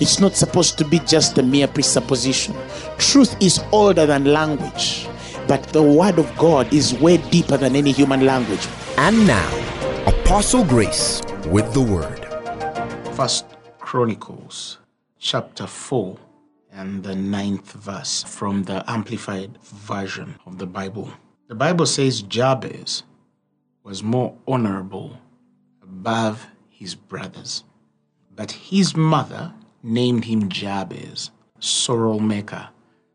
It's not supposed to be just a mere presupposition. Truth is older than language, but the word of God is way deeper than any human language. And now, Apostle Grace with the word. First Chronicles chapter 4 and the 9th verse from the Amplified version of the Bible. The Bible says Jabez was more honorable above his brothers, but his mother named him Jabez, sorrow maker,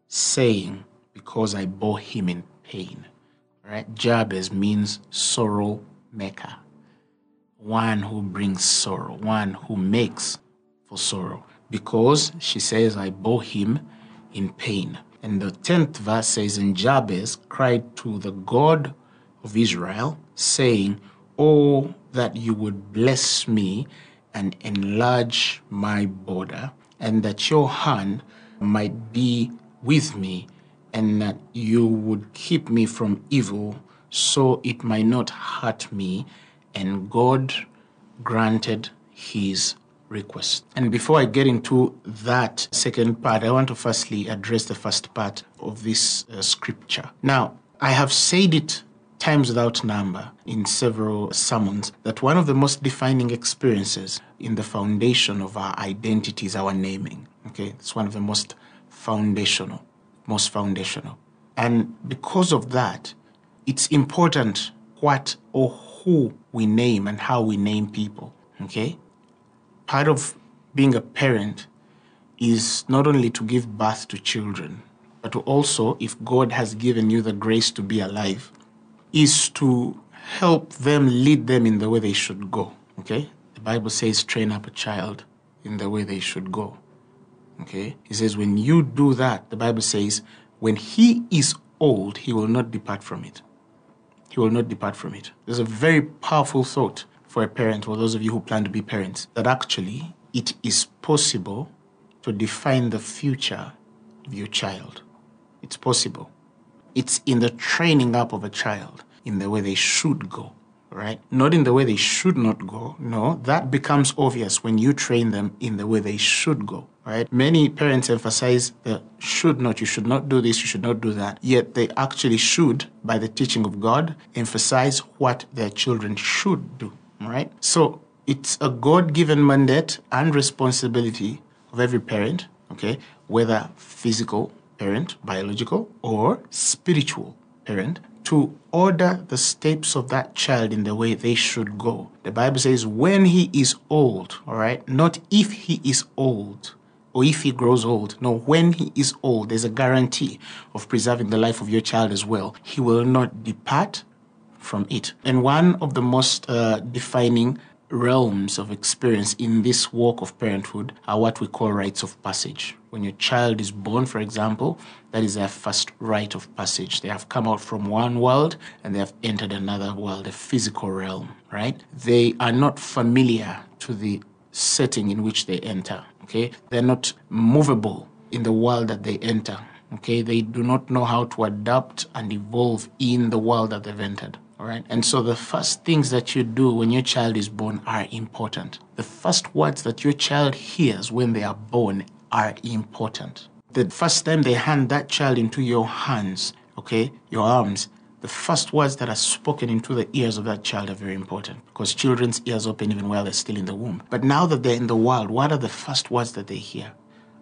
saying, because I bore him in pain. All right? Jabez means sorrow maker, one who brings sorrow, one who makes for sorrow, because she says, I bore him in pain. And the 10th verse says, and Jabez cried to the God of Israel, saying, oh, that you would bless me and enlarge my border, and that your hand might be with me, and that you would keep me from evil, so it might not hurt me. And God granted his request. And before I get into that second part, I want to firstly address the first part of this scripture. Now, I have said it times without number in several sermons that one of the most defining experiences in the foundation of our identity is our naming. Okay, it's one of the most foundational. And because of that, it's important what or who we name and how we name people. Okay, part of being a parent is not only to give birth to children, but also, if God has given you the grace to be alive, is to help them, lead them in the way they should go, okay? The Bible says, train up a child in the way they should go, okay? It says, when you do that, the Bible says, when he is old, he will not depart from it. He will not depart from it. There's a very powerful thought for a parent, or those of you who plan to be parents, that actually it is possible to define the future of your child. It's possible. It's in the training up of a child in the way they should go, right? Not in the way they should not go. No, that becomes obvious when you train them in the way they should go, right? Many parents emphasize the should not, you should not do this, you should not do that. Yet they actually should, by the teaching of God, emphasize what their children should do, right? So it's a God-given mandate and responsibility of every parent, okay, whether physical parent, biological or spiritual parent, to order the steps of that child in the way they should go. The Bible says when he is old, all right, not if he is old or if he grows old. No, when he is old, there's a guarantee of preserving the life of your child as well. He will not depart from it. And one of the most defining realms of experience in this walk of parenthood are what we call rites of passage. When your child is born, for example, that is their first rite of passage. They have come out from one world and they have entered another world, a physical realm, right? They are not familiar to the setting in which they enter, okay? They're not movable in the world that they enter, okay? They do not know how to adapt and evolve in the world that they've entered. All right. And so the first things that you do when your child is born are important. The first words that your child hears when they are born are important. The first time they hand that child into your hands, okay, your arms, the first words that are spoken into the ears of that child are very important, because children's ears open even while they're still in the womb. But now that they're in the world, what are the first words that they hear?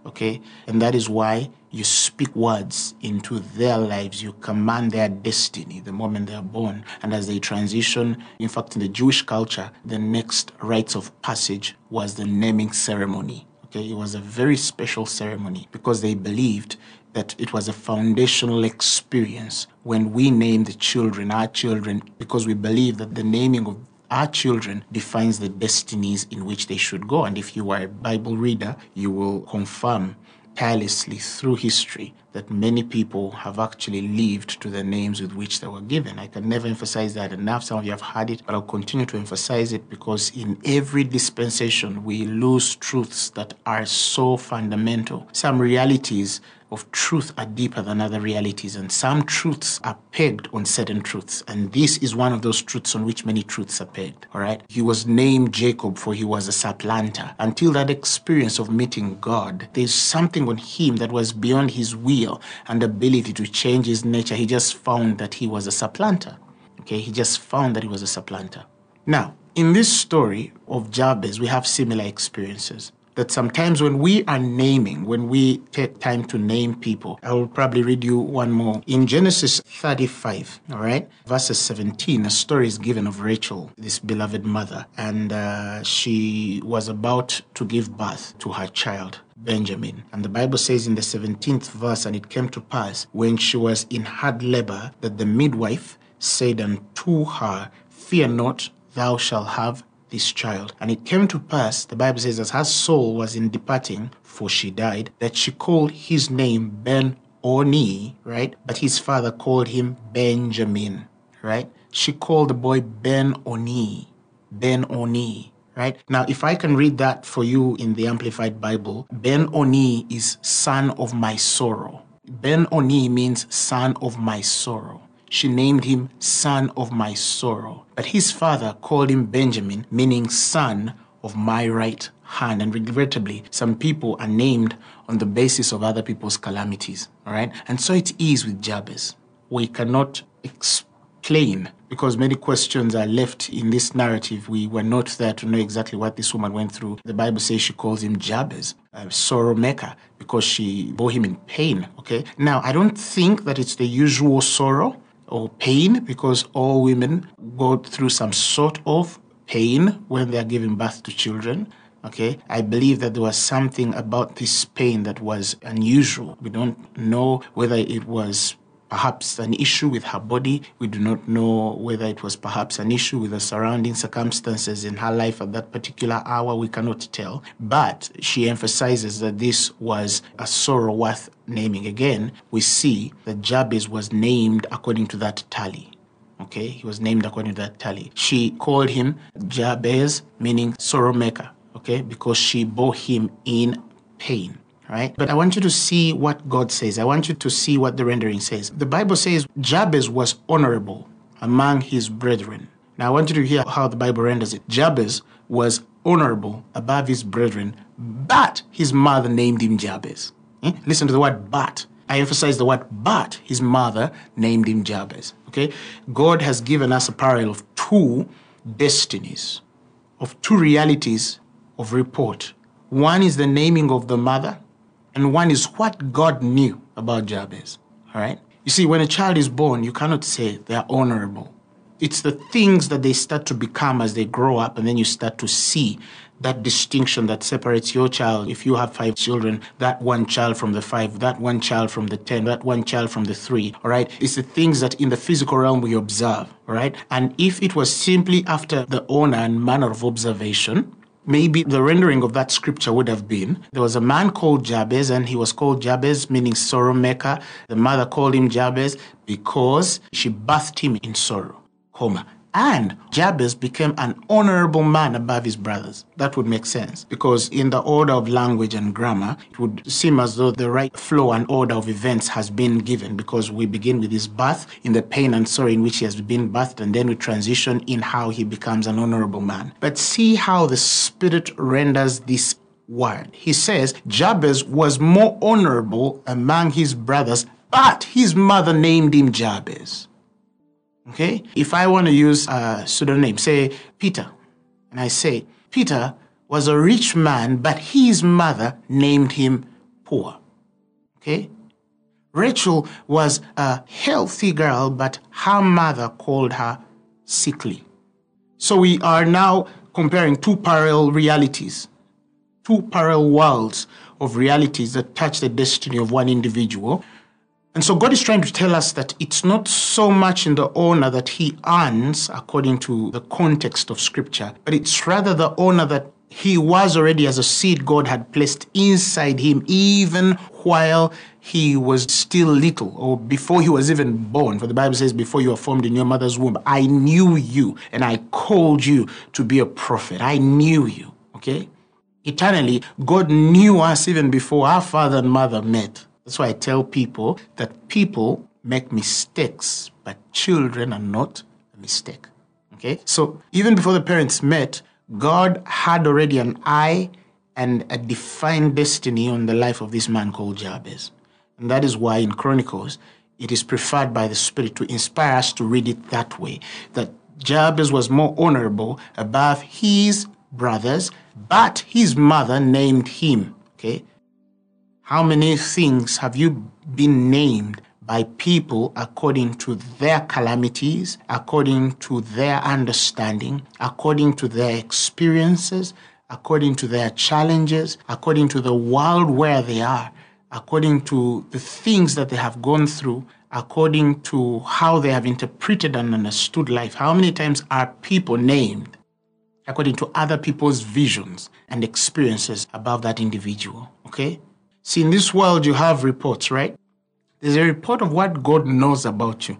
Okay, and that is why you speak words into their lives. You command their destiny the moment they are born. And as they transition, in fact, in the Jewish culture, the next rites of passage was the naming ceremony. Okay, it was a very special ceremony because they believed that it was a foundational experience when we named the children, our children, because we believe that the naming of our children defines the destinies in which they should go. And if you are a Bible reader, you will confirm tirelessly through history that many people have actually lived to the names with which they were given. I can never emphasize that enough. Some of you have heard it, but I'll continue to emphasize it because in every dispensation, we lose truths that are so fundamental. Some realities of truth are deeper than other realities, and some truths are pegged on certain truths, and this is one of those truths on which many truths are pegged. All right, he was named Jacob for he was a supplanter. Until that experience of meeting God, there's something on him that was beyond his will and ability to change his nature. He just found that he was a supplanter. Okay, he just found that he was a supplanter. Now, in this story of Jabez, we have similar experiences. That sometimes when we are naming, when we take time to name people, I will probably read you one more. In Genesis 35, all right, verses 17, a story is given of Rachel, this beloved mother, and she was about to give birth to her child, Benjamin. And the Bible says in the 17th verse, and it came to pass when she was in hard labor that the midwife said unto her, fear not, thou shalt have this child. And it came to pass, the Bible says, as her soul was in departing, for she died, that she called his name Ben-Oni, right? But his father called him Benjamin, right? She called the boy Ben-Oni, Ben-Oni, right? Now, if I can read that for you in the Amplified Bible, Ben-Oni is son of my sorrow. Ben-Oni means son of my sorrow. She named him son of my sorrow, but his father called him Benjamin, meaning son of my right hand. And regrettably, some people are named on the basis of other people's calamities, all right? And so it is with Jabez. We cannot explain, because many questions are left in this narrative. We were not there to know exactly what this woman went through. The Bible says she calls him Jabez, a sorrow maker, because she bore him in pain, okay? Now, I don't think that it's the usual sorrow or pain, because all women go through some sort of pain when they are giving birth to children, okay? I believe that there was something about this pain that was unusual. We don't know whether it was perhaps an issue with her body. We do not know whether it was perhaps an issue with the surrounding circumstances in her life at that particular hour. We cannot tell. But she emphasizes that this was a sorrow worth naming. Again, we see that Jabez was named according to that tally. Okay, he was named according to that tally. She called him Jabez, meaning sorrow maker, okay, because she bore him in pain. Right? But I want you to see what God says. I want you to see what the rendering says. The Bible says Jabez was honorable among his brethren. Now I want you to hear how the Bible renders it. Jabez was honorable above his brethren, but his mother named him Jabez. Listen to the word but. I emphasize the word but. His mother named him Jabez. Okay? God has given us a parallel of two destinies, of two realities of report. One is the naming of the mother, and one is what God knew about Jabez, all right? You see, when a child is born, you cannot say they are honorable. It's the things that they start to become as they grow up, and then you start to see that distinction that separates your child. If you have 5 children, that one child from the 5, that one child from the 10, that one child from the 3, all right? It's the things that in the physical realm we observe, all right? And if it was simply after the honor and manner of observation, maybe the rendering of that scripture would have been, there was a man called Jabez, and he was called Jabez, meaning sorrow maker. The mother called him Jabez because she bathed him in sorrow, comma. And Jabez became an honorable man above his brothers. That would make sense, because in the order of language and grammar, it would seem as though the right flow and order of events has been given, because we begin with his birth, in the pain and sorrow in which he has been birthed, and then we transition in how he becomes an honorable man. But see how the Spirit renders this word. He says, Jabez was more honorable among his brothers, but his mother named him Jabez. Okay? If I want to use a pseudonym, say Peter, and I say, Peter was a rich man, but his mother named him poor. Okay? Rachel was a healthy girl, but her mother called her sickly. So we are now comparing two parallel realities, two parallel worlds of realities that touch the destiny of one individual. And so God is trying to tell us that it's not so much in the honor that he earns according to the context of Scripture, but it's rather the honor that he was already as a seed God had placed inside him, even while he was still little, or before he was even born. For the Bible says, before you were formed in your mother's womb, I knew you, and I called you to be a prophet. I knew you, okay? Eternally, God knew us even before our father and mother met. That's why I tell people that people make mistakes, but children are not a mistake, okay? So even before the parents met, God had already an eye and a defined destiny on the life of this man called Jabez. And that is why in Chronicles, it is preferred by the Spirit to inspire us to read it that way, that Jabez was more honorable above his brothers, but his mother named him, okay? How many things have you been named by people according to their calamities, according to their understanding, according to their experiences, according to their challenges, according to the world where they are, according to the things that they have gone through, according to how they have interpreted and understood life? How many times are people named according to other people's visions and experiences above that individual, okay? See, in this world, you have reports, right? There's a report of what God knows about you,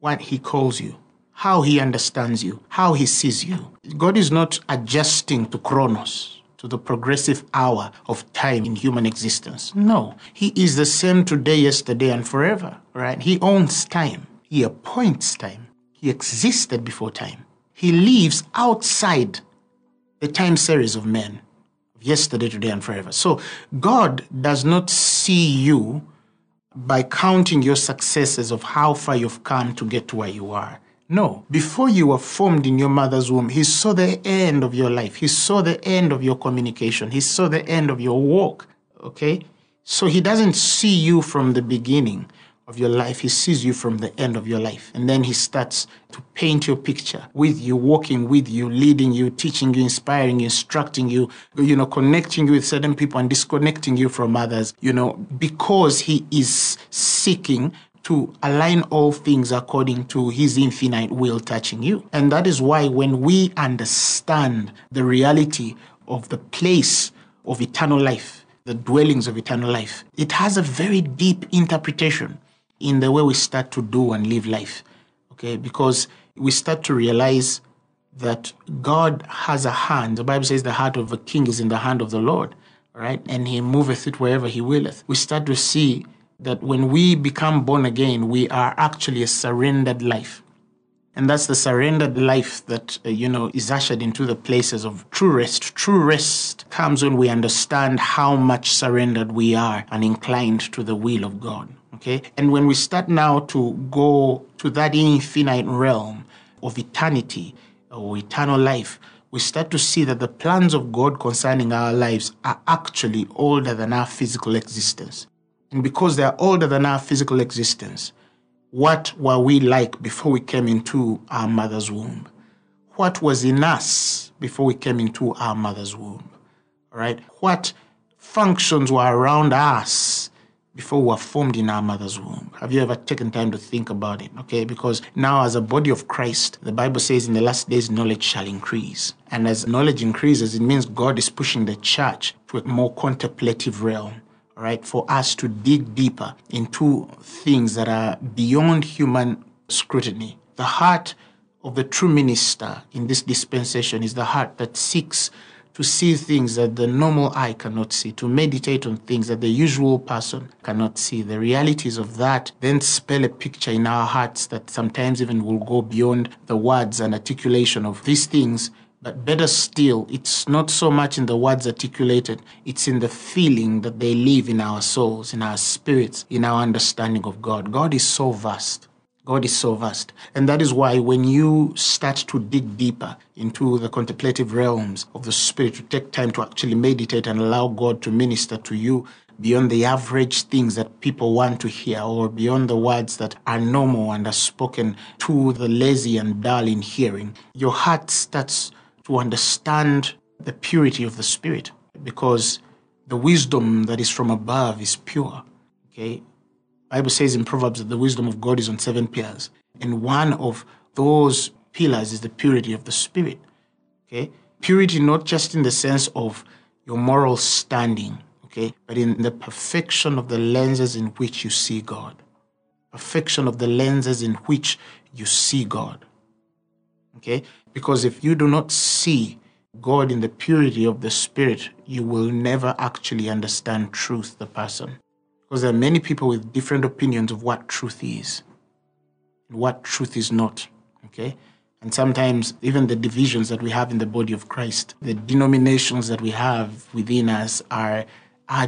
what he calls you, how he understands you, how he sees you. God is not adjusting to chronos, to the progressive hour of time in human existence. No, he is the same today, yesterday, and forever, right? He owns time. He appoints time. He existed before time. He lives outside the time series of men, of yesterday, today, and forever. So God does not see you by counting your successes of how far you've come to get to where you are. No. Before you were formed in your mother's womb, he saw the end of your life. He saw the end of your communication. He saw the end of your walk, okay? So he doesn't see you from the beginning of your life. He sees you from the end of your life. And then he starts to paint your picture with you, walking with you, leading you, teaching you, inspiring you, instructing you, you know, connecting you with certain people and disconnecting you from others, you know, because he is seeking to align all things according to his infinite will touching you. And that is why when we understand the reality of the place of eternal life, the dwellings of eternal life, it has a very deep interpretation in the way we start to do and live life, okay? Because we start to realize that God has a hand. The Bible says the heart of a king is in the hand of the Lord, right? And he moveth it wherever he willeth. We start to see that when we become born again, we are actually a surrendered life. And that's the surrendered life that, you know, is ushered into the places of true rest. True rest comes when we understand how much surrendered we are and inclined to the will of God. Okay? And when we start now to go to that infinite realm of eternity or eternal life, we start to see that the plans of God concerning our lives are actually older than our physical existence. And because they are older than our physical existence, what were we like before we came into our mother's womb? What was in us before we came into our mother's womb? All right? What functions were around us before we were formed in our mother's womb? Have you ever taken time to think about it? Okay, because now as a body of Christ, the Bible says in the last days, knowledge shall increase. And as knowledge increases, it means God is pushing the church to a more contemplative realm, all right, for us to dig deeper into things that are beyond human scrutiny. The heart of the true minister in this dispensation is the heart that seeks to see things that the normal eye cannot see, to meditate on things that the usual person cannot see. The realities of that then spell a picture in our hearts that sometimes even will go beyond the words and articulation of these things. But better still, it's not so much in the words articulated, it's in the feeling that they live in our souls, in our spirits, in our understanding of God. God is so vast. God is so vast. And that is why when you start to dig deeper into the contemplative realms of the Spirit, to take time to actually meditate and allow God to minister to you beyond the average things that people want to hear, or beyond the words that are normal and are spoken to the lazy and dull in hearing, your heart starts to understand the purity of the Spirit, because the wisdom that is from above is pure, okay? The Bible says in Proverbs that the wisdom of God is on 7 pillars, and one of those pillars is the purity of the Spirit, okay? Purity, not just in the sense of your moral standing, okay, but in the perfection of the lenses in which you see God. Perfection of the lenses in which you see God. Okay? Because if you do not see God in the purity of the Spirit, you will never actually understand truth, the person. Because there are many people with different opinions of what truth is and what truth is not. Okay? And sometimes even the divisions that we have in the body of Christ, the denominations that we have within us are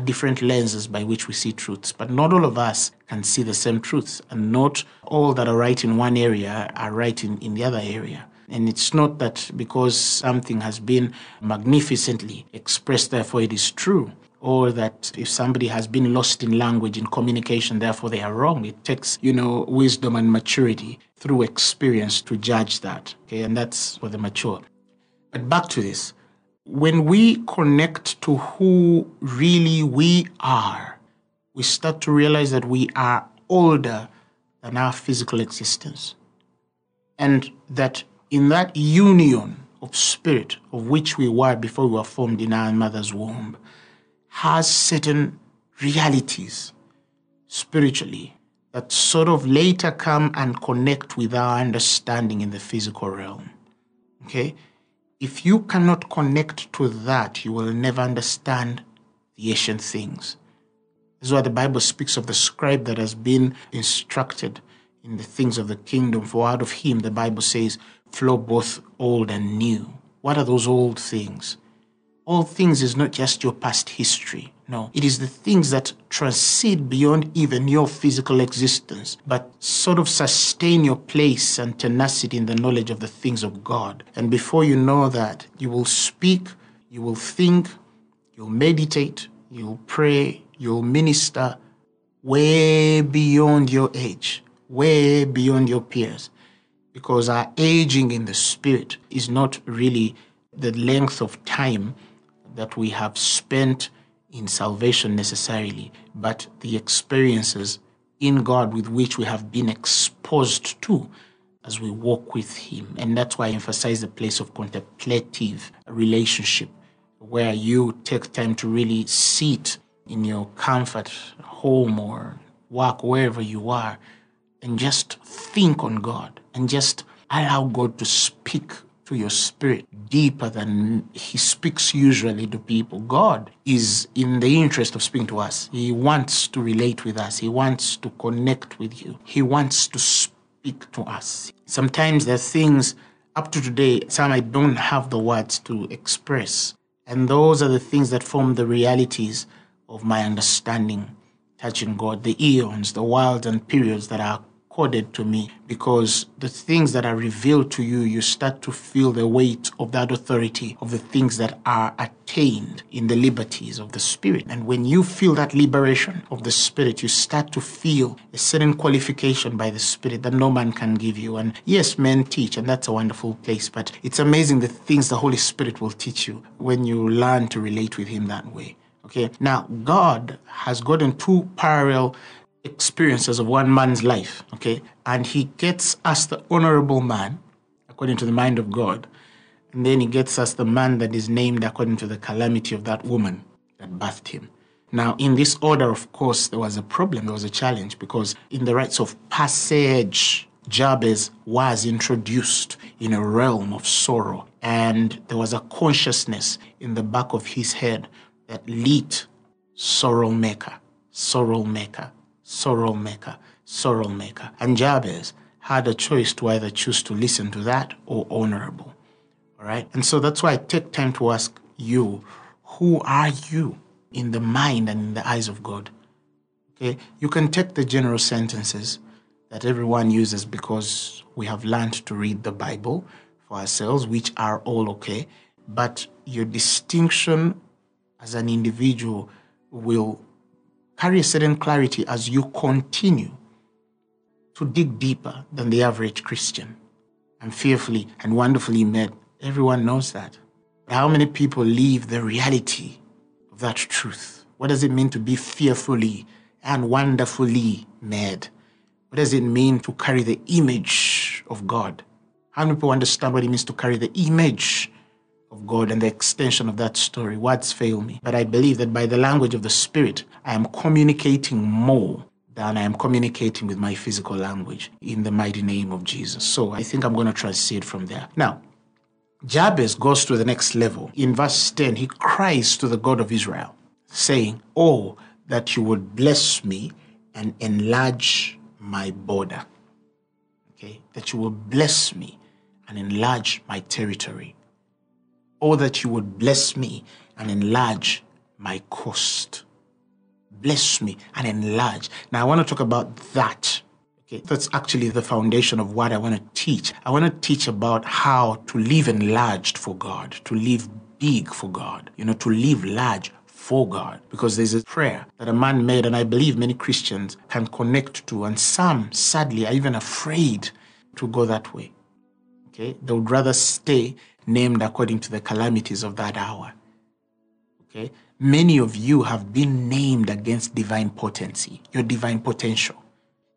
different lenses by which we see truths. But not all of us can see the same truths. And not all that are right in one area are right in the other area. And it's not that because something has been magnificently expressed, therefore it is true. Or that if somebody has been lost in language, in communication, therefore they are wrong. It takes, wisdom and maturity through experience to judge that. Okay, and that's for the mature. But back to this. When we connect to who really we are, we start to realize that we are older than our physical existence. And that in that union of spirit of which we were before we were formed in our mother's womb, has certain realities spiritually that sort of later come and connect with our understanding in the physical realm. Okay? If you cannot connect to that, you will never understand the ancient things. This is why the Bible speaks of the scribe that has been instructed in the things of the kingdom, for out of him, the Bible says, flow both old and new. What are those old things? Old things is not just your past history. No, it is the things that transcend beyond even your physical existence, but sort of sustain your place and tenacity in the knowledge of the things of God. And before you know that, you will speak, you will think, you'll meditate, you'll pray, you'll minister way beyond your age, way beyond your peers. Because our aging in the spirit is not really the length of time that we have spent in salvation necessarily, but the experiences in God with which we have been exposed to as we walk with him. And that's why I emphasize the place of contemplative relationship, where you take time to really sit in your comfort, home or work, wherever you are, and just think on God and just allow God to speak to your spirit deeper than he speaks usually to people. God is in the interest of speaking to us. He wants to relate with us. He wants to connect with you. He wants to speak to us. Sometimes there are things up to today, some I don't have the words to express. And those are the things that form the realities of my understanding, touching God, the eons, the wilds and periods that are accorded to me, because the things that are revealed to you, you start to feel the weight of that authority of the things that are attained in the liberties of the Spirit. And when you feel that liberation of the Spirit, you start to feel a certain qualification by the Spirit that no man can give you. And yes, men teach, and that's a wonderful place, but it's amazing the things the Holy Spirit will teach you when you learn to relate with him that way. Okay, now God has gotten two parallel experiences of one man's life, okay? And he gets us the honorable man, according to the mind of God, and then he gets us the man that is named according to the calamity of that woman that birthed him. Now, in this order, of course, there was a problem, there was a challenge, because in the rites of passage, Jabez was introduced in a realm of sorrow, and there was a consciousness in the back of his head that lit sorrow maker, sorrow maker, sorrow maker, sorrow maker. And Jabez had a choice to either choose to listen to that or honorable. All right. And so that's why I take time to ask you, who are you in the mind and in the eyes of God? Okay. You can take the general sentences that everyone uses because we have learned to read the Bible for ourselves, which are all okay. But your distinction as an individual will carry a certain clarity as you continue to dig deeper than the average Christian. I'm fearfully and wonderfully made. Everyone knows that. But how many people live the reality of that truth? What does it mean to be fearfully and wonderfully made? What does it mean to carry the image of God? How many people understand what it means to carry the image of God and the extension of that story. Words fail me. But I believe that by the language of the Spirit, I am communicating more than I am communicating with my physical language in the mighty name of Jesus. So I think I'm going to translate from there. Now, Jabez goes to the next level. In verse 10, he cries to the God of Israel, saying, "Oh, that you would bless me and enlarge my border." Okay, that you will bless me and enlarge my territory. Oh, that you would bless me and enlarge my coast. Bless me and enlarge. Now, I want to talk about that. Okay, that's actually the foundation of what I want to teach. I want to teach about how to live enlarged for God, to live big for God, you know, to live large for God. Because there's a prayer that a man made, and I believe many Christians can connect to, and some, sadly, are even afraid to go that way. Okay, they would rather stay named according to the calamities of that hour. Okay? Many of you have been named against divine potency, your divine potential.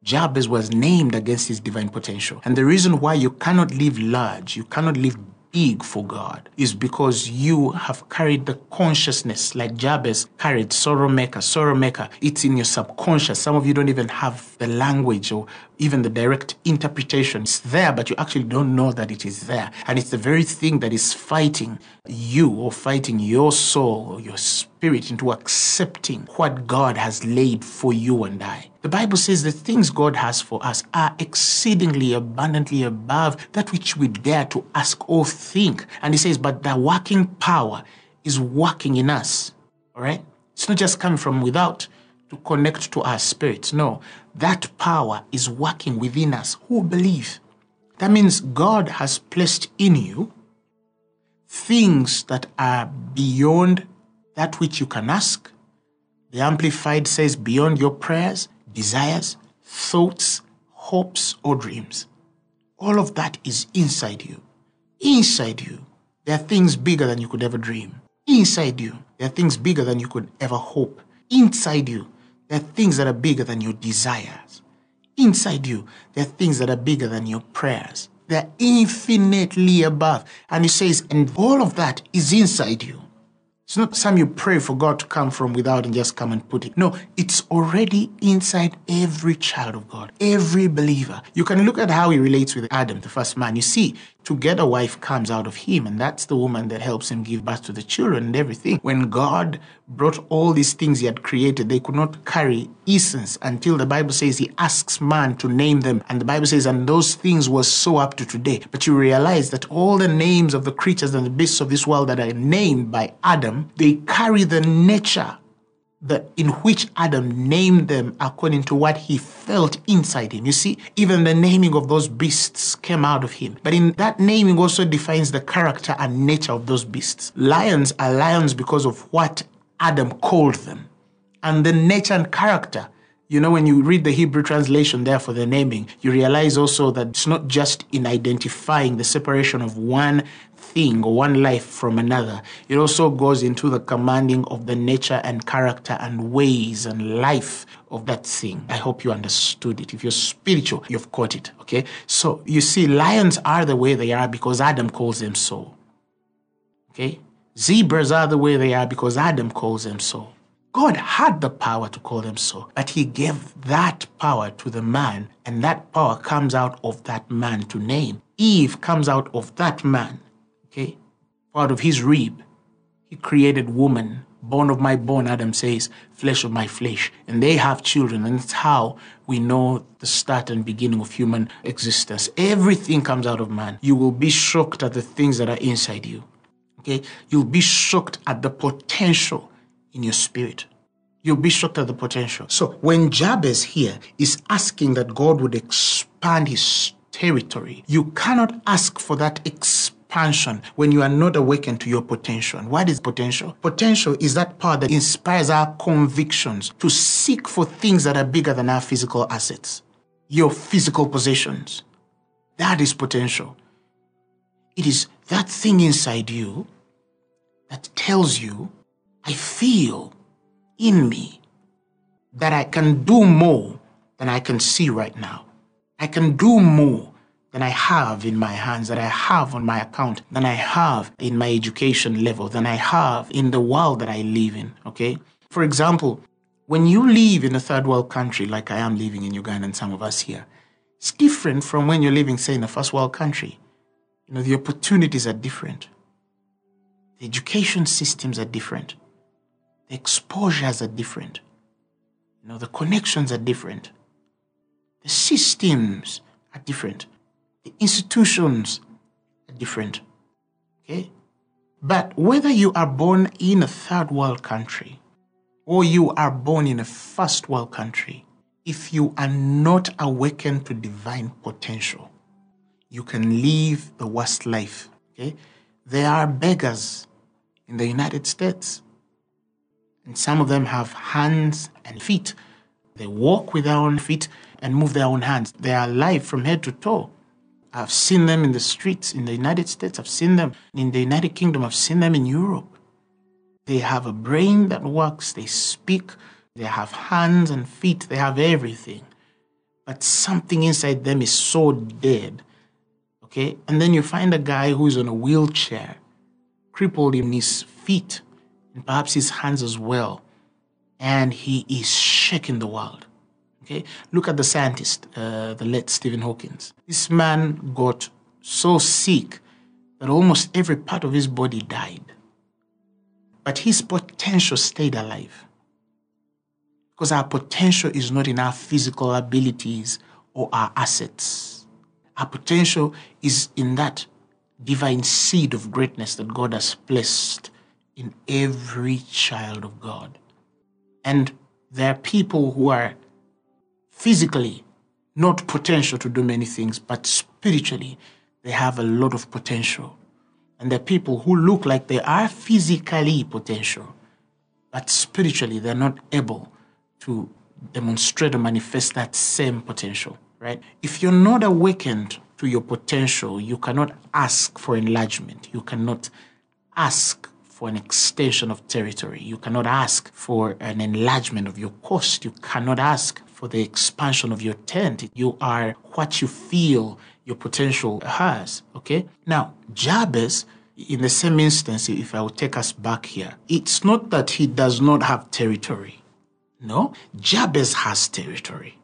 Jabez was named against his divine potential. And the reason why you cannot live large, you cannot live big for God, is because you have carried the consciousness, like Jabez carried sorrow maker. It's in your subconscious. Some of you don't even have the language or even the direct interpretation. It's there, but you actually don't know that it is there. And it's the very thing that is fighting you or fighting your soul or your spirit into accepting what God has laid for you and I. The Bible says the things God has for us are exceedingly abundantly above that which we dare to ask or think. And he says, but the working power is working in us. All right? It's not just coming from without to connect to our spirits. No, that power is working within us who believe. That means God has placed in you things that are beyond that which you can ask. The Amplified says beyond your prayers, desires, thoughts, hopes, or dreams. All of that is inside you. Inside you, there are things bigger than you could ever dream. Inside you, there are things bigger than you could ever hope. Inside you, there are things that are bigger than your desires. Inside you, there are things that are bigger than your prayers. They are infinitely above. And he says, and all of that is inside you. It's not some you pray for God to come from without and just come and put it. No, it's already inside every child of God, every believer. You can look at how he relates with Adam, the first man. You see, to get a wife comes out of him, and that's the woman that helps him give birth to the children and everything. When God brought all these things he had created, they could not carry essence until the Bible says he asks man to name them. And the Bible says, and those things were so up to today. But you realize that all the names of the creatures and the beasts of this world that are named by Adam, they carry the nature in which Adam named them according to what he felt inside him. You see, even the naming of those beasts came out of him. But in that naming also defines the character and nature of those beasts. Lions are lions because of what Adam called them. And the nature and character, you know, when you read the Hebrew translation there for the naming, you realize also that it's not just in identifying the separation of one thing or one life from another. It also goes into the commanding of the nature and character and ways and life of that thing. I hope you understood it. If you're spiritual, you've caught it, okay? So you see, lions are the way they are because Adam calls them so, okay? Zebras are the way they are because Adam calls them so. God had the power to call them so, but he gave that power to the man, and that power comes out of that man to name. Eve comes out of that man. Okay, out of his rib, he created woman, bone of my bone, Adam says, flesh of my flesh. And they have children, and it's how we know the start and beginning of human existence. Everything comes out of man. You will be shocked at the things that are inside you. Okay, you'll be shocked at the potential in your spirit. You'll be shocked at the potential. So when Jabez here is asking that God would expand his territory, you cannot ask for that expansion when you are not awakened to your potential. And what is potential? Potential is that power that inspires our convictions to seek for things that are bigger than our physical assets, your physical possessions. That is potential. It is that thing inside you that tells you, I feel in me that I can do more than I can see right now. I can do more than I have in my hands, that I have on my account, than I have in my education level, than I have in the world that I live in, okay? For example, when you live in a third world country, like I am living in Uganda and some of us here, it's different from when you're living, say, in a first world country. You know, the opportunities are different. The education systems are different. The exposures are different. You know, the connections are different. The systems are different. The institutions are different, okay? But whether you are born in a third world country or you are born in a first world country, if you are not awakened to divine potential, you can live the worst life, okay? There are beggars in the United States, and some of them have hands and feet. They walk with their own feet and move their own hands. They are alive from head to toe. I've seen them in the streets in the United States. I've seen them in the United Kingdom. I've seen them in Europe. They have a brain that works. They speak. They have hands and feet. They have everything. But something inside them is so dead. Okay? And then you find a guy who is on a wheelchair, crippled in his feet and perhaps his hands as well. And he is shaking the world. Okay, look at the scientist, the late Stephen Hawking. This man got so sick that almost every part of his body died. But his potential stayed alive. Because our potential is not in our physical abilities or our assets. Our potential is in that divine seed of greatness that God has placed in every child of God. And there are people who are physically not potential to do many things, but spiritually they have a lot of potential. And there are people who look like they are physically potential, but spiritually they're not able to demonstrate or manifest that same potential, right? If you're not awakened to your potential, you cannot ask for enlargement. You cannot ask for an extension of territory. You cannot ask for an enlargement of your coast. You cannot ask for the expansion of your tent. You are what you feel your potential has, okay? Now, Jabez, in the same instance, if I would take us back here, it's not that he does not have territory. No, Jabez has territory.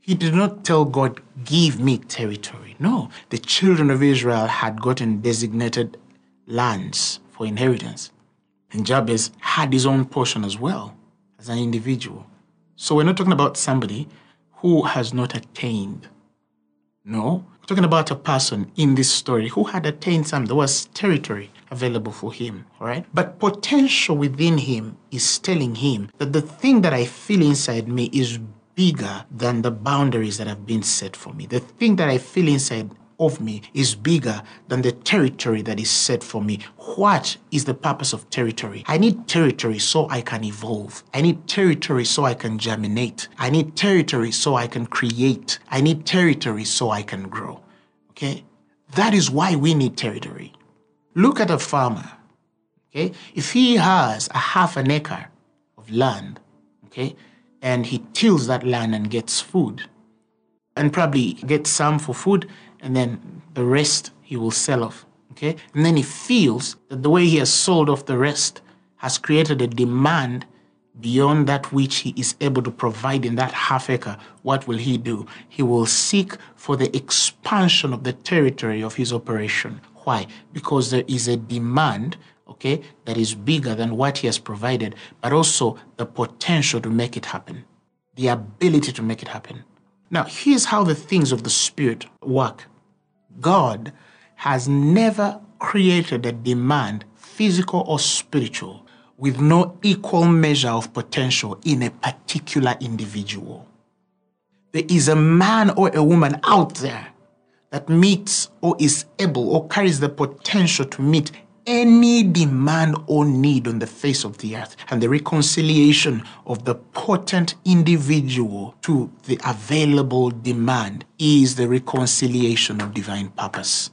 He did not tell God, give me territory. No, the children of Israel had gotten designated lands for inheritance. And Jabez had his own portion as well as an individual. So we're not talking about somebody who has not attained. No, we're talking about a person in this story who had attained something. There was territory available for him, all right? But potential within him is telling him that the thing that I feel inside me is bigger than the boundaries that have been set for me. The thing that I feel inside of me is bigger than the territory that is set for me. What is the purpose of territory? I need territory so I can evolve. I need territory so I can germinate. I need territory so I can create. I need territory so I can grow. Okay? That is why we need territory. Look at a farmer. Okay? If he has a half an acre of land, okay, and he tills that land and gets food, and probably gets some for food, and then the rest he will sell off, okay? And then he feels that the way he has sold off the rest has created a demand beyond that which he is able to provide in that half acre. What will he do? He will seek for the expansion of the territory of his operation. Why? Because there is a demand, okay, that is bigger than what he has provided, but also the potential to make it happen, the ability to make it happen. Now, here's how the things of the Spirit work. God has never created a demand, physical or spiritual, with no equal measure of potential in a particular individual. There is a man or a woman out there that meets or is able or carries the potential to meet any demand or need on the face of the earth, and the reconciliation of the potent individual to the available demand is the reconciliation of divine purpose.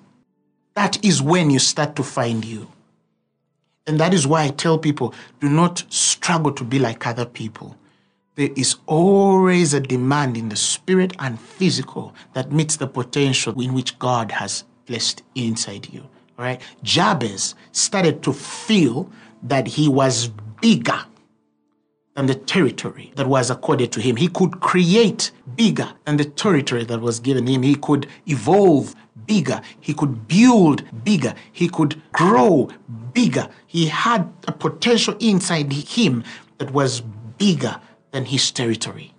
That is when you start to find you. And that is why I tell people, do not struggle to be like other people. There is always a demand in the spirit and physical that meets the potential in which God has placed inside you. All right? Jabez started to feel that he was bigger than the territory that was accorded to him. He could create bigger than the territory that was given him. He could evolve bigger. He could build bigger. He could grow bigger. He had a potential inside him that was bigger than his territory.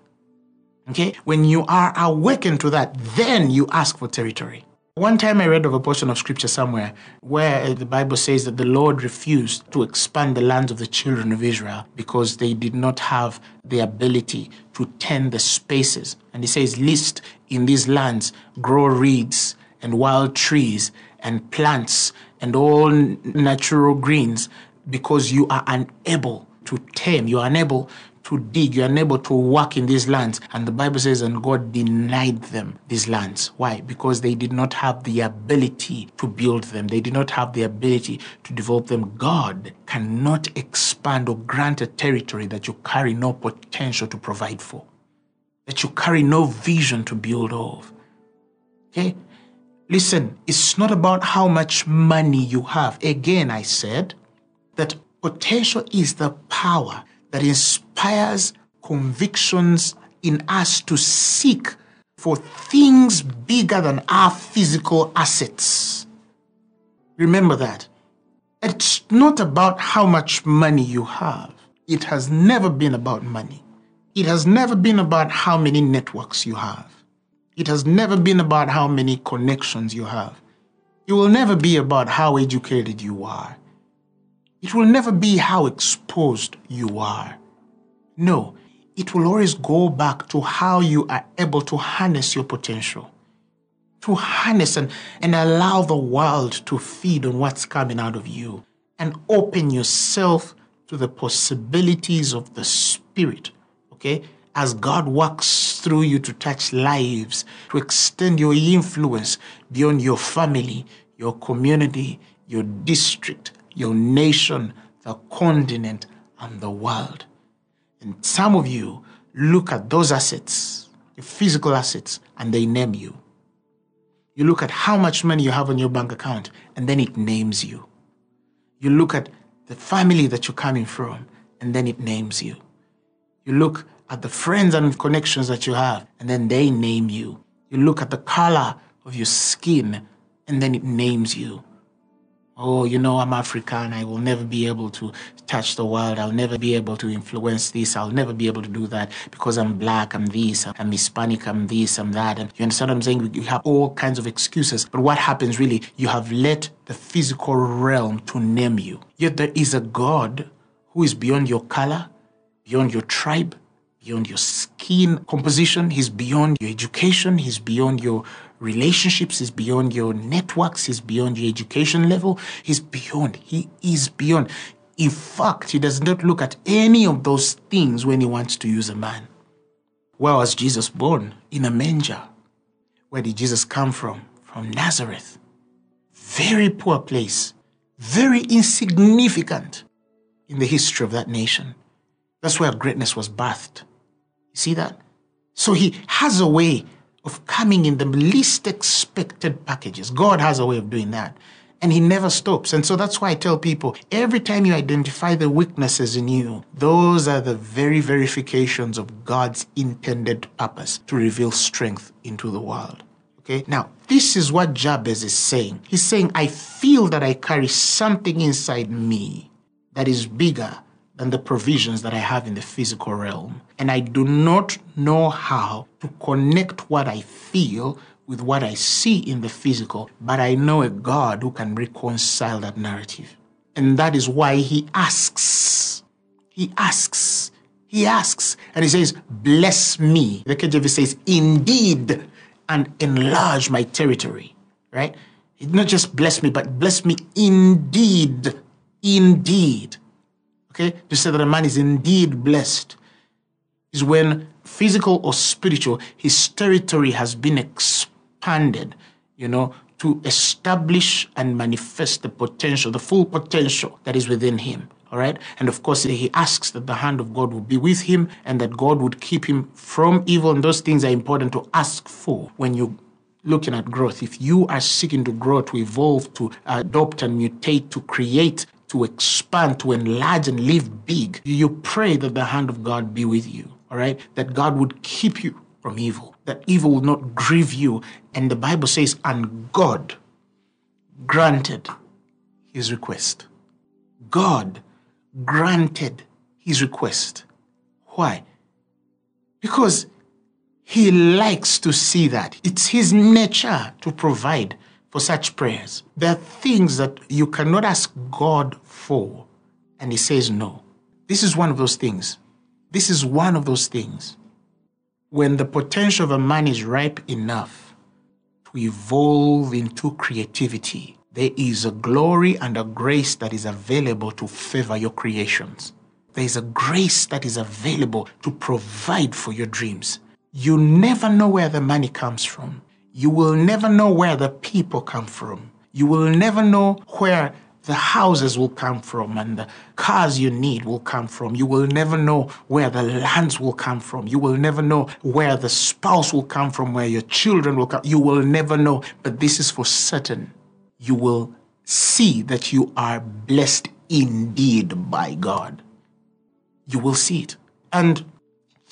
Okay? When you are awakened to that, then you ask for territory. One time I read of a portion of scripture somewhere where the Bible says that the Lord refused to expand the lands of the children of Israel because they did not have the ability to tend the spaces. And he says, list in these lands, grow reeds and wild trees and plants and all natural greens, because you are unable to tame, you are unable to dig, you are unable to work in these lands. And the Bible says, and God denied them these lands. Why? Because they did not have the ability to build them. They did not have the ability to develop them. God cannot expand or grant a territory that you carry no potential to provide for, that you carry no vision to build off. Okay? Listen, it's not about how much money you have. Again, I said that potential is the power that inspires convictions in us to seek for things bigger than our physical assets. Remember that. It's not about how much money you have. It has never been about money. It has never been about how many networks you have. It has never been about how many connections you have. It will never be about how educated you are. It will never be how exposed you are. No, it will always go back to how you are able to harness your potential, to harness and allow the world to feed on what's coming out of you, and open yourself to the possibilities of the Spirit, okay? As God works through you to touch lives, to extend your influence beyond your family, your community, your district, your nation, the continent, and the world. And some of you look at those assets, the physical assets, and they name you. You look at how much money you have on your bank account, and then it names you. You look at the family that you're coming from, and then it names you. You look at the friends and connections that you have, and then they name you. You look at the color of your skin, and then it names you. Oh, you know, I'm African. I will never be able to touch the world. I'll never be able to influence this. I'll never be able to do that because I'm black, I'm this, I'm Hispanic, I'm this, I'm that. And you understand what I'm saying? You have all kinds of excuses. But what happens really, you have let the physical realm to name you. Yet there is a God who is beyond your color, beyond your tribe, beyond your skin composition. He's beyond your education. He's beyond your relationships, is beyond your networks, is beyond your education level, is beyond, he is beyond. In fact, he does not look at any of those things when he wants to use a man. Where was Jesus born? In a manger. Where did Jesus come from? From Nazareth. Very poor place, very insignificant in the history of that nation. That's where greatness was birthed. You see that? So he has a way of coming in the least expected packages. God has a way of doing that. And he never stops. And so that's why I tell people, every time you identify the weaknesses in you, those are the very verifications of God's intended purpose to reveal strength into the world. Okay? Now, this is what Jabez is saying. He's saying, I feel that I carry something inside me that is bigger and the provisions that I have in the physical realm. And I do not know how to connect what I feel with what I see in the physical, but I know a God who can reconcile that narrative. And that is why he asks. He asks. He asks. And he says, bless me. The KJV says, indeed, and enlarge my territory. Right? Not just bless me, but bless me indeed. Indeed. Okay? To say that a man is indeed blessed is when, physical or spiritual, his territory has been expanded, you know, to establish and manifest the potential, the full potential that is within him. All right. And of course, he asks that the hand of God would be with him and that God would keep him from evil. And those things are important to ask for when you're looking at growth. If you are seeking to grow, to evolve, to adopt and mutate, to create, to expand, to enlarge and live big, you pray that the hand of God be with you. All right. That God would keep you from evil, that evil will not grieve you. And the Bible says, and God granted his request. God granted his request. Why? Because he likes to see that. It's his nature to provide for such prayers. There are things that you cannot ask God for, and he says no. This is one of those things. This is one of those things. When the potential of a man is ripe enough to evolve into creativity, there is a glory and a grace that is available to favor your creations. There is a grace that is available to provide for your dreams. You never know where the money comes from. You will never know where the people come from. You will never know where the houses will come from and the cars you need will come from. You will never know where the lands will come from. You will never know where the spouse will come from, where your children will come. You will never know, but this is for certain. You will see that you are blessed indeed by God. You will see it. And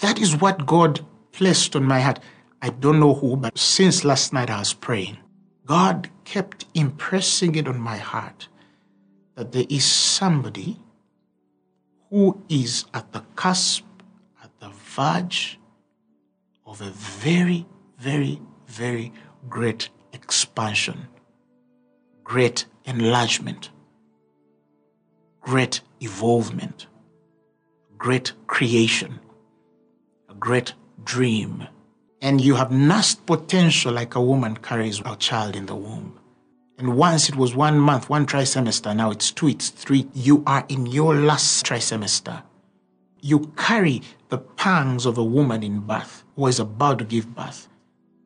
that is what God placed on my heart. I don't know who, but since last night I was praying, God kept impressing it on my heart that there is somebody who is at the cusp, at the verge of a very, very, very great expansion, great enlargement, great evolvement, great creation, a great dream. And you have nursed potential like a woman carries her child in the womb. And once it was 1 month, one trimester, now it's 2, it's 3. You are in your last trimester. You carry the pangs of a woman in birth who is about to give birth.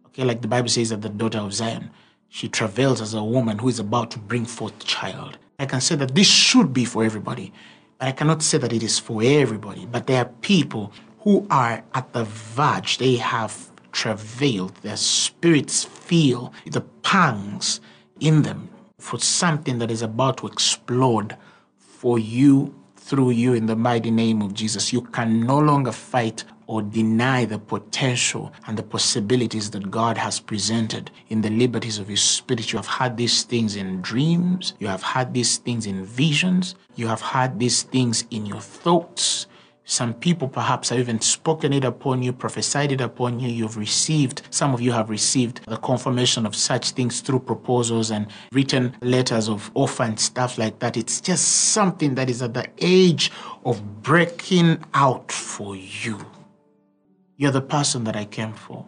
Okay, like the Bible says that the daughter of Zion, she travails as a woman who is about to bring forth child. I can say that this should be for everybody, but I cannot say that it is for everybody. But there are people who are at the verge. They have travailed. Their spirits feel the pangs in them for something that is about to explode for you, through you, in the mighty name of Jesus. You can no longer fight or deny the potential and the possibilities that God has presented in the liberties of his spirit. You have had these things in dreams. You have had these things in visions. You have had these things in your thoughts. Some people perhaps have even spoken it upon you, prophesied it upon you. You've received, some of you have received the confirmation of such things through proposals and written letters of offer and stuff like that. It's just something that is at the edge of breaking out for you. You're the person that I came for.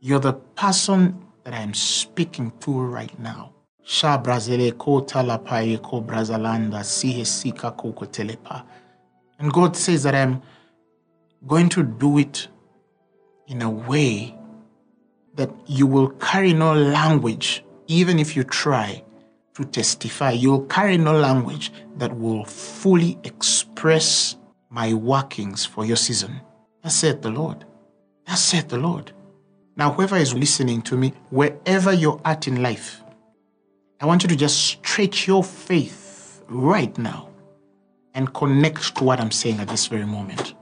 You're the person that I'm speaking to right now. Sha Brazile ko talapaye ko Brazalanda sihe sika koko telepa. And God says that I'm going to do it in a way that you will carry no language, even if you try to testify. You'll carry no language that will fully express my workings for your season. Thus saith the Lord. Thus saith the Lord. Now, whoever is listening to me, wherever you're at in life, I want you to just stretch your faith right now and connect to what I'm saying at this very moment.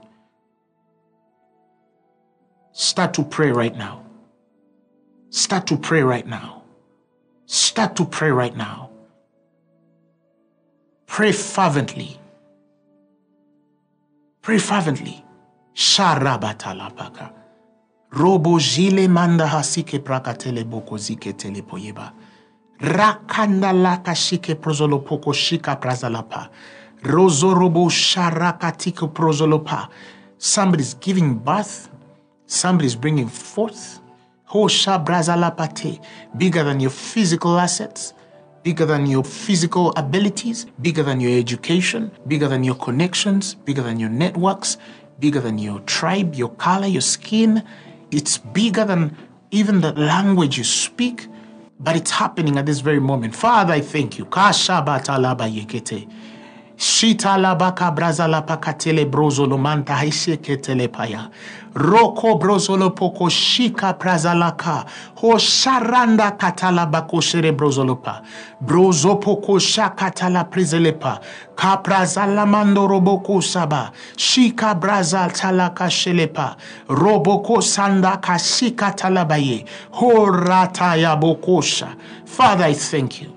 Start to pray right now. Start to pray right now. Start to pray right now. Pray fervently. Pray fervently. Sharabatalapaka. Robo jile manda hasike prakatele boko zike telepoyeba. Rakanda laka shike prozolopoko shika prazalapa. Rozorobo sharakatiko prozolopa. Somebody's giving birth. Somebody's bringing forth. Hosha brazalapate. Bigger than your physical assets. Bigger than your physical abilities. Bigger than your education. Bigger than your connections. Bigger than your networks. Bigger than your tribe, your color, your skin. It's bigger than even the language you speak. But it's happening at this very moment. Father, I thank you. Shita la baka braza la pakatele brozolo manta haise ketele paya. Roko brozolo poko shika prazalaka. Ho sharanda katala bako shere brozolopa. Brozo poko shakatala prizelepa. Kaprazala mando roboko saba. Shika braza talaka shelepa. Roboko sandaka shika talabaye. Ho rata ya bokosha. Father, I thank you.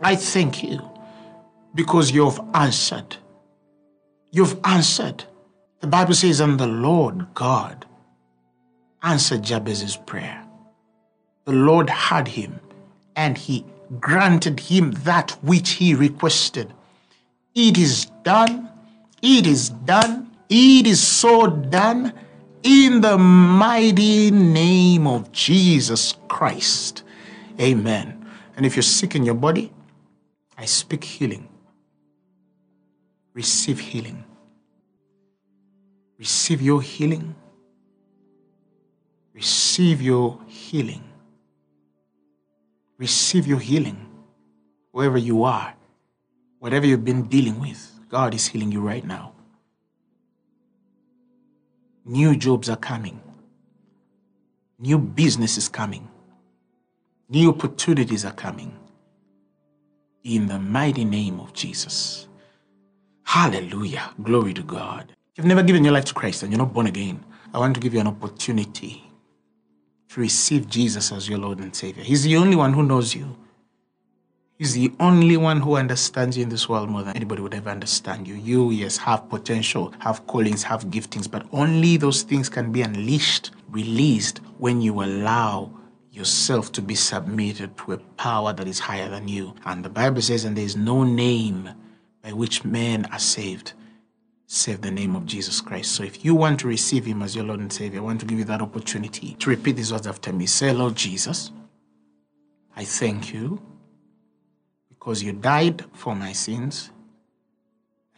I thank you. Because you've answered. You've answered. The Bible says, and the Lord God answered Jabez's prayer. The Lord heard him, and he granted him that which he requested. It is done. It is done. It is so done in the mighty name of Jesus Christ. Amen. And if you're sick in your body, I speak healing. Receive healing. Receive your healing. Receive your healing. Receive your healing. Wherever you are, whatever you've been dealing with, God is healing you right now. New jobs are coming. New business is coming. New opportunities are coming. In the mighty name of Jesus. Hallelujah. Glory to God. If you've never given your life to Christ and you're not born again, I want to give you an opportunity to receive Jesus as your Lord and Savior. He's the only one who knows you. He's the only one who understands you in this world more than anybody would ever understand you. You, yes, have potential, have callings, have giftings, but only those things can be unleashed, released, when you allow yourself to be submitted to a power that is higher than you. And the Bible says, and there is no name by which men are saved, save the name of Jesus Christ. So if you want to receive him as your Lord and Savior, I want to give you that opportunity to repeat these words after me. Say, Lord Jesus, I thank you because you died for my sins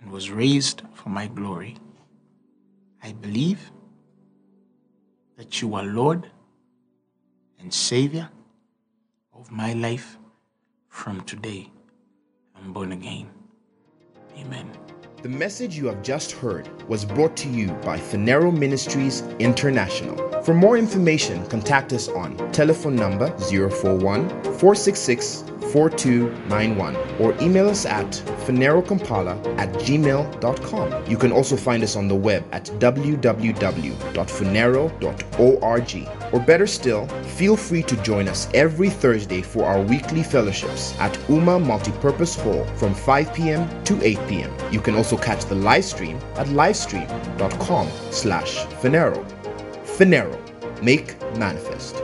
and was raised for my glory. I believe that you are Lord and Savior of my life. From today, I'm born again. Amen. The message you have just heard was brought to you by Phaneroo Ministries International. For more information, contact us on telephone number 041-466-4291 or email us at phanerocompala@gmail.com. You can also find us on the web at www.phanero.org, or better still, feel free to join us every Thursday for our weekly fellowships at Uma Multipurpose Hall from 5 p.m. to 8 p.m. You can also catch the live stream at livestream.com/Phaneroo. Phaneroo, make manifest.